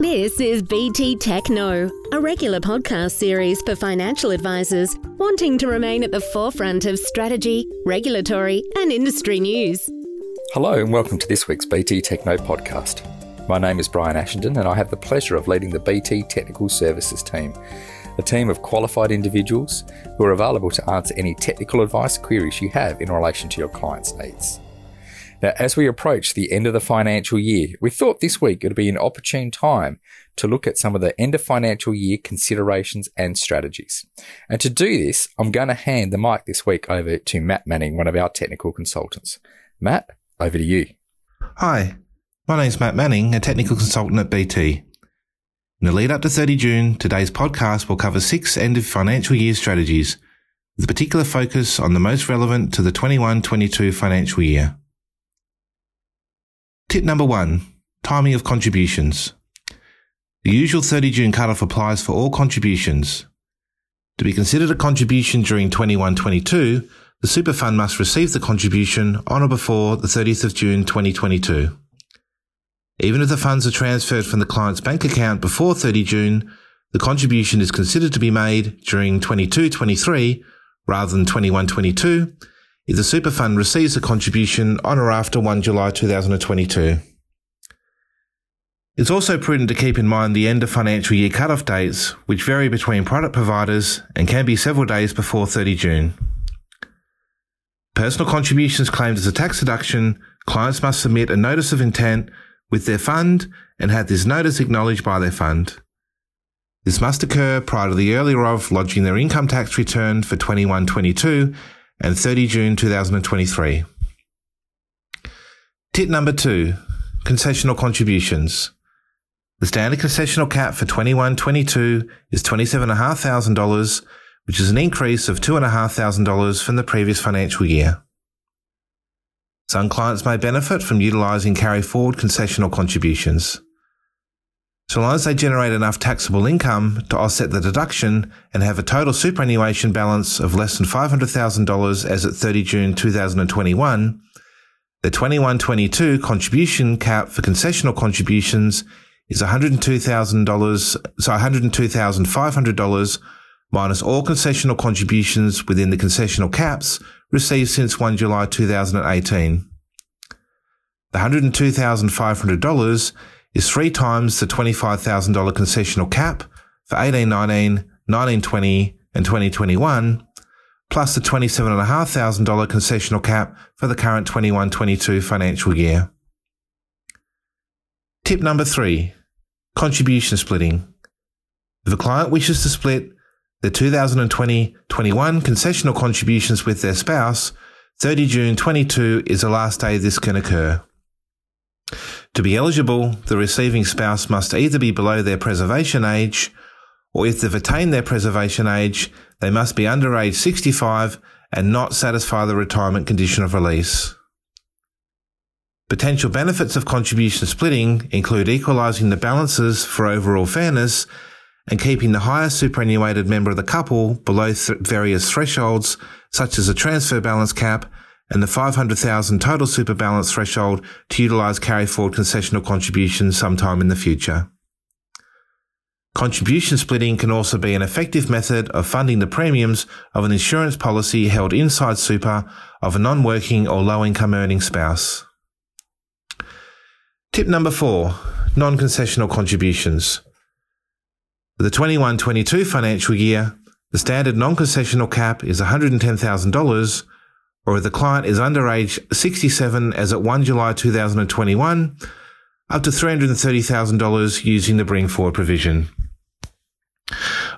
This is BT Techno, a regular podcast series for financial advisors wanting to remain at the forefront of strategy, regulatory and industry news. Hello and welcome to this week's BT Techno podcast. My name is Brian Ashenden and I have the pleasure of leading the BT Technical Services team, a team of qualified individuals who are available to answer any technical advice queries you have in relation to your clients' needs. Now, as we approach the end of the financial year, we thought this week it would be an opportune time to look at some of the end of financial year considerations and strategies. And to do this, I'm going to hand the mic this week over to Matt Manning, one of our technical consultants. Matt, over to you. Hi, my name's Matt Manning, a technical consultant at BT. In the lead up to 30 June, today's podcast will cover 6 end of financial year strategies, with a particular focus on the most relevant to the 21-22 financial year. Tip number 1, timing of contributions. The usual 30 June cutoff applies for all contributions. To be considered a contribution during 21-22, the super fund must receive the contribution on or before the 30th of June 2022. Even if the funds are transferred from the client's bank account before 30 June, the contribution is considered to be made during 22-23 rather than 21-22. If the super fund receives a contribution on or after 1 July 2022. It's also prudent to keep in mind the end of financial year cutoff dates, which vary between product providers and can be several days before 30 June. Personal contributions claimed as a tax deduction, clients must submit a notice of intent with their fund and have this notice acknowledged by their fund. This must occur prior to the earlier of lodging their income tax return for 21-22 and 30 June 2023. Tip number 2, concessional contributions. The standard concessional cap for 21-22 is $27,500, which is an increase of $2,500 from the previous financial year. Some clients may benefit from utilising carry forward concessional contributions, so long as they generate enough taxable income to offset the deduction and have a total superannuation balance of less than $500,000 as at 30 June 2021, the 21-22 contribution cap for concessional contributions is $102,500 minus all concessional contributions within the concessional caps received since 1 July 2018. The $102,500 is 3 times the $25,000 concessional cap for 18-19, 19-20 and 2021, plus the $27,500 concessional cap for the current 21-22 financial year. Tip number 3, contribution splitting. If a client wishes to split their 2020-21 concessional contributions with their spouse, 30 June 22 is the last day this can occur. To be eligible, the receiving spouse must either be below their preservation age, or if they've attained their preservation age, they must be under age 65 and not satisfy the retirement condition of release. Potential benefits of contribution splitting include equalising the balances for overall fairness and keeping the highest superannuated member of the couple below various thresholds, such as a transfer balance cap and the $500,000 total super balance threshold to utilise carry forward concessional contributions sometime in the future. Contribution splitting can also be an effective method of funding the premiums of an insurance policy held inside super of a non-working or low-income earning spouse. Tip number 4, non-concessional contributions. For the 21-22 financial year, the standard non-concessional cap is $110,000, or if the client is under age 67 as at 1 July 2021, up to $330,000 using the bring forward provision.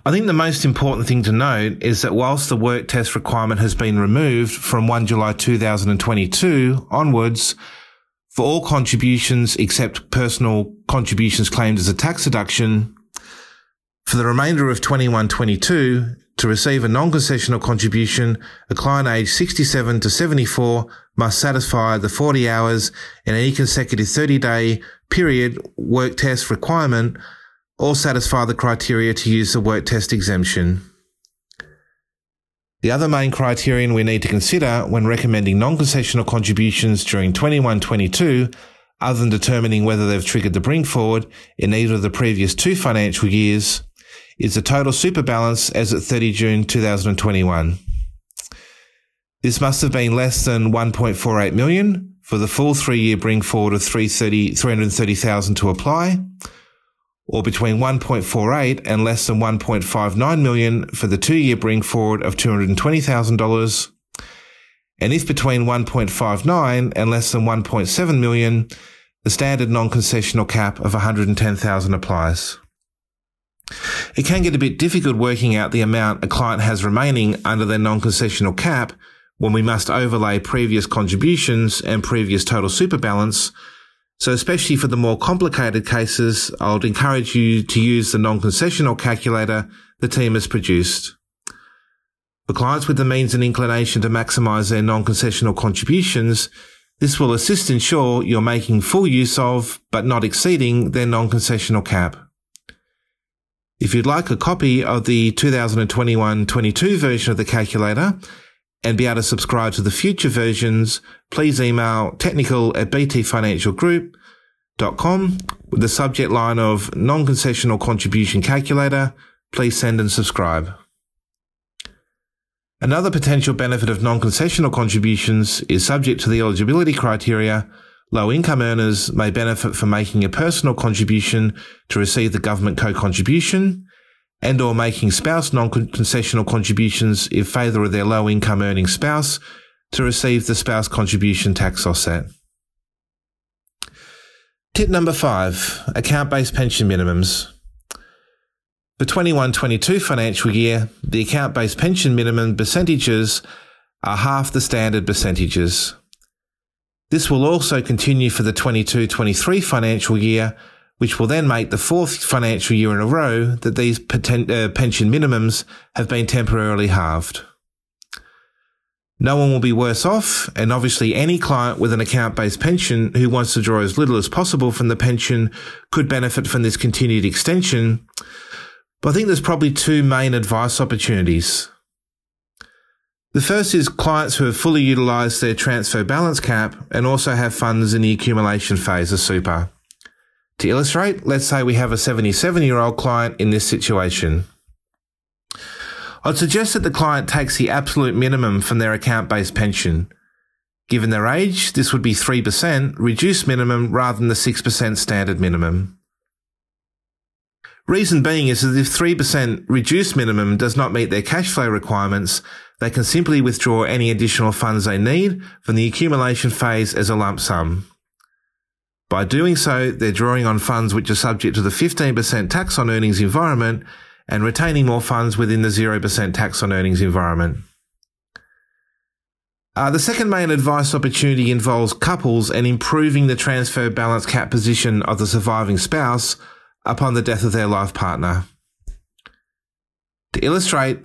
I think the most important thing to note is that whilst the work test requirement has been removed from 1 July 2022 onwards, for all contributions except personal contributions claimed as a tax deduction, for the remainder of 21-22, to receive a non-concessional contribution, a client aged 67 to 74 must satisfy the 40 hours in any consecutive 30-day period work test requirement or satisfy the criteria to use the work test exemption. The other main criterion we need to consider when recommending non-concessional contributions during 21-22 other than determining whether they've triggered the bring forward in either of the previous two financial years, is the total super balance as at 30 June 2021. This must have been less than 1.48 million for the full three-year bring forward of 330,000 to apply, or between 1.48 and less than 1.59 million for the two-year bring forward of $220,000, and if between 1.59 and less than 1.7 million, the standard non-concessional cap of 110,000 applies. It can get a bit difficult working out the amount a client has remaining under their non-concessional cap when we must overlay previous contributions and previous total super balance, so especially for the more complicated cases, I would encourage you to use the non-concessional calculator the team has produced. For clients with the means and inclination to maximise their non-concessional contributions, this will assist ensure you're making full use of, but not exceeding, their non-concessional cap. If you'd like a copy of the 2021-22 version of the calculator and be able to subscribe to the future versions, please email technical@btfinancialgroup.com with the subject line of non-concessional contribution calculator. Please send and subscribe. Another potential benefit of non-concessional contributions is subject to the eligibility criteria. Low-income earners may benefit from making a personal contribution to receive the government co-contribution and or making spouse non-concessional contributions in favour of their low-income earning spouse to receive the spouse contribution tax offset. Tip number 5, account-based pension minimums. For 21-22 financial year, the account-based pension minimum percentages are half the standard percentages. This will also continue for the 22-23 financial year, which will then make the fourth financial year in a row that these pension minimums have been temporarily halved. No one will be worse off, and obviously any client with an account-based pension who wants to draw as little as possible from the pension could benefit from this continued extension, but I think there's probably two main advice opportunities. The first is clients who have fully utilised their transfer balance cap and also have funds in the accumulation phase of super. To illustrate, let's say we have a 77-year-old client in this situation. I'd suggest that the client takes the absolute minimum from their account-based pension. Given their age, this would be 3% reduced minimum rather than the 6% standard minimum. Reason being is that if 3% reduced minimum does not meet their cash flow requirements, they can simply withdraw any additional funds they need from the accumulation phase as a lump sum. By doing so, they're drawing on funds which are subject to the 15% tax on earnings environment and retaining more funds within the 0% tax on earnings environment. The second main advice opportunity involves couples and improving the transfer balance cap position of the surviving spouse upon the death of their life partner. To illustrate,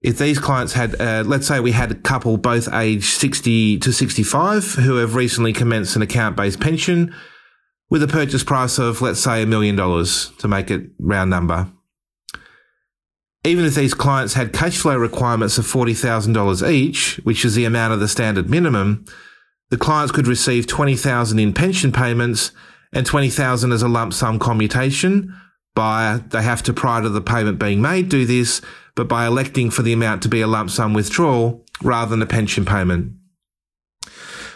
if these clients had, let's say we had a couple both aged 60 to 65 who have recently commenced an account-based pension with a purchase price of, let's say, $1 million to make it round number. Even if these clients had cash flow requirements of $40,000 each, which is the amount of the standard minimum, the clients could receive $20,000 in pension payments and $20,000 as a lump sum commutation by, they have to, prior to the payment being made, do this, but by electing for the amount to be a lump sum withdrawal rather than a pension payment.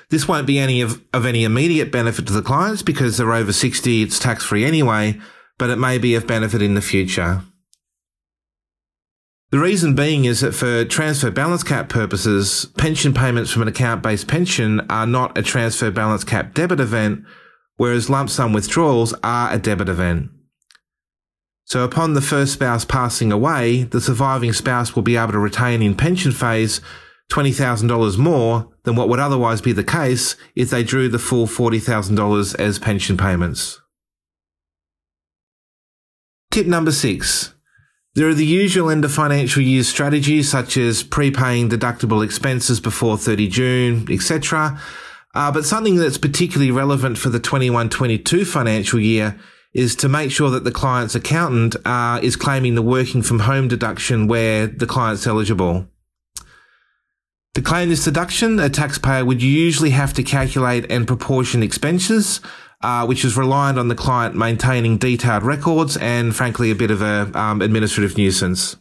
This won't be any of any immediate benefit to the clients because they're over 60, it's tax-free anyway, but it may be of benefit in the future. The reason being is that for transfer balance cap purposes, pension payments from an account-based pension are not a transfer balance cap debit event, whereas lump sum withdrawals are a debit event. So upon the first spouse passing away, the surviving spouse will be able to retain in pension phase $20,000 more than what would otherwise be the case if they drew the full $40,000 as pension payments. Tip number 6. There are the usual end of financial year strategies such as prepaying deductible expenses before 30 June, etc. But something that's particularly relevant for the 21-22 financial year is to make sure that the client's accountant is claiming the working from home deduction where the client's eligible. To claim this deduction, a taxpayer would usually have to calculate and proportion expenses which is reliant on the client maintaining detailed records and, frankly, a bit of an administrative nuisance.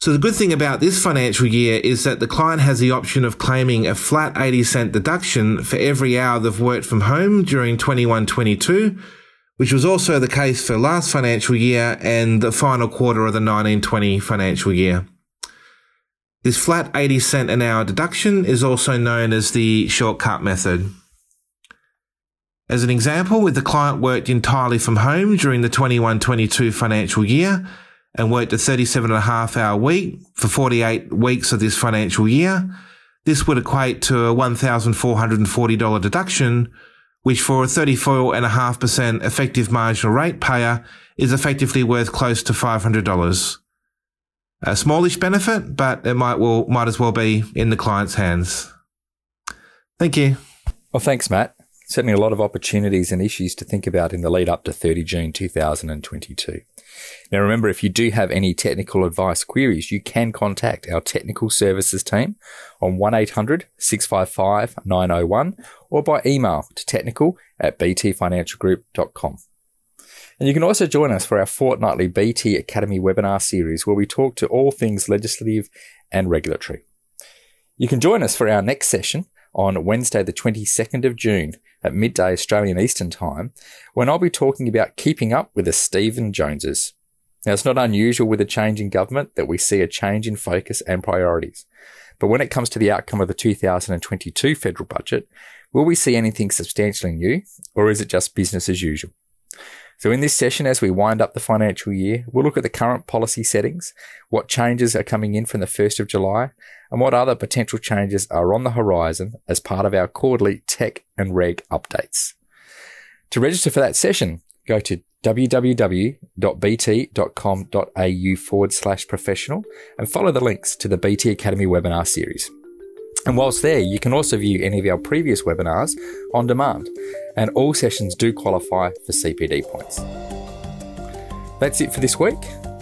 So the good thing about this financial year is that the client has the option of claiming a flat 80-cent deduction for every hour they've worked from home during 21-22, which was also the case for last financial year and the final quarter of the 19-20 financial year. This flat 80-cent an hour deduction is also known as the shortcut method. As an example, if the client worked entirely from home during the 21-22 financial year, and worked a 37.5-hour week for 48 weeks of this financial year, this would equate to a $1,440 deduction, which for a 34.5% effective marginal rate payer is effectively worth close to $500. A smallish benefit, but it might as well be in the client's hands. Thank you. Well, thanks, Matt. Certainly a lot of opportunities and issues to think about in the lead up to 30 June 2022. Now, remember, if you do have any technical advice queries, you can contact our technical services team on 1-800-655-901 or by email to technical@btfinancialgroup.com. And you can also join us for our fortnightly BT Academy webinar series where we talk to all things legislative and regulatory. You can join us for our next session on Wednesday, the 22nd of June at midday Australian Eastern Time, when I'll be talking about keeping up with the Stephen Joneses. Now, it's not unusual with a change in government that we see a change in focus and priorities. But when it comes to the outcome of the 2022 federal budget, will we see anything substantially new, or is it just business as usual? So in this session, as we wind up the financial year, we'll look at the current policy settings, what changes are coming in from the 1st of July, and what other potential changes are on the horizon as part of our quarterly tech and reg updates. To register for that session, go to www.bt.com.au/professional and follow the links to the BT Academy webinar series. And whilst there, you can also view any of our previous webinars on demand, and all sessions do qualify for CPD points. That's it for this week.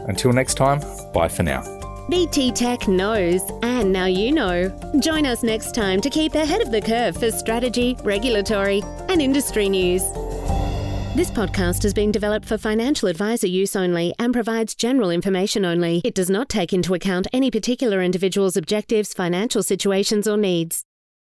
Until next time, bye for now. BT Tech knows, and now you know. Join us next time to keep ahead of the curve for strategy, regulatory, and industry news. This podcast has been developed for financial advisor use only and provides general information only. It does not take into account any particular individual's objectives, financial situations, or needs.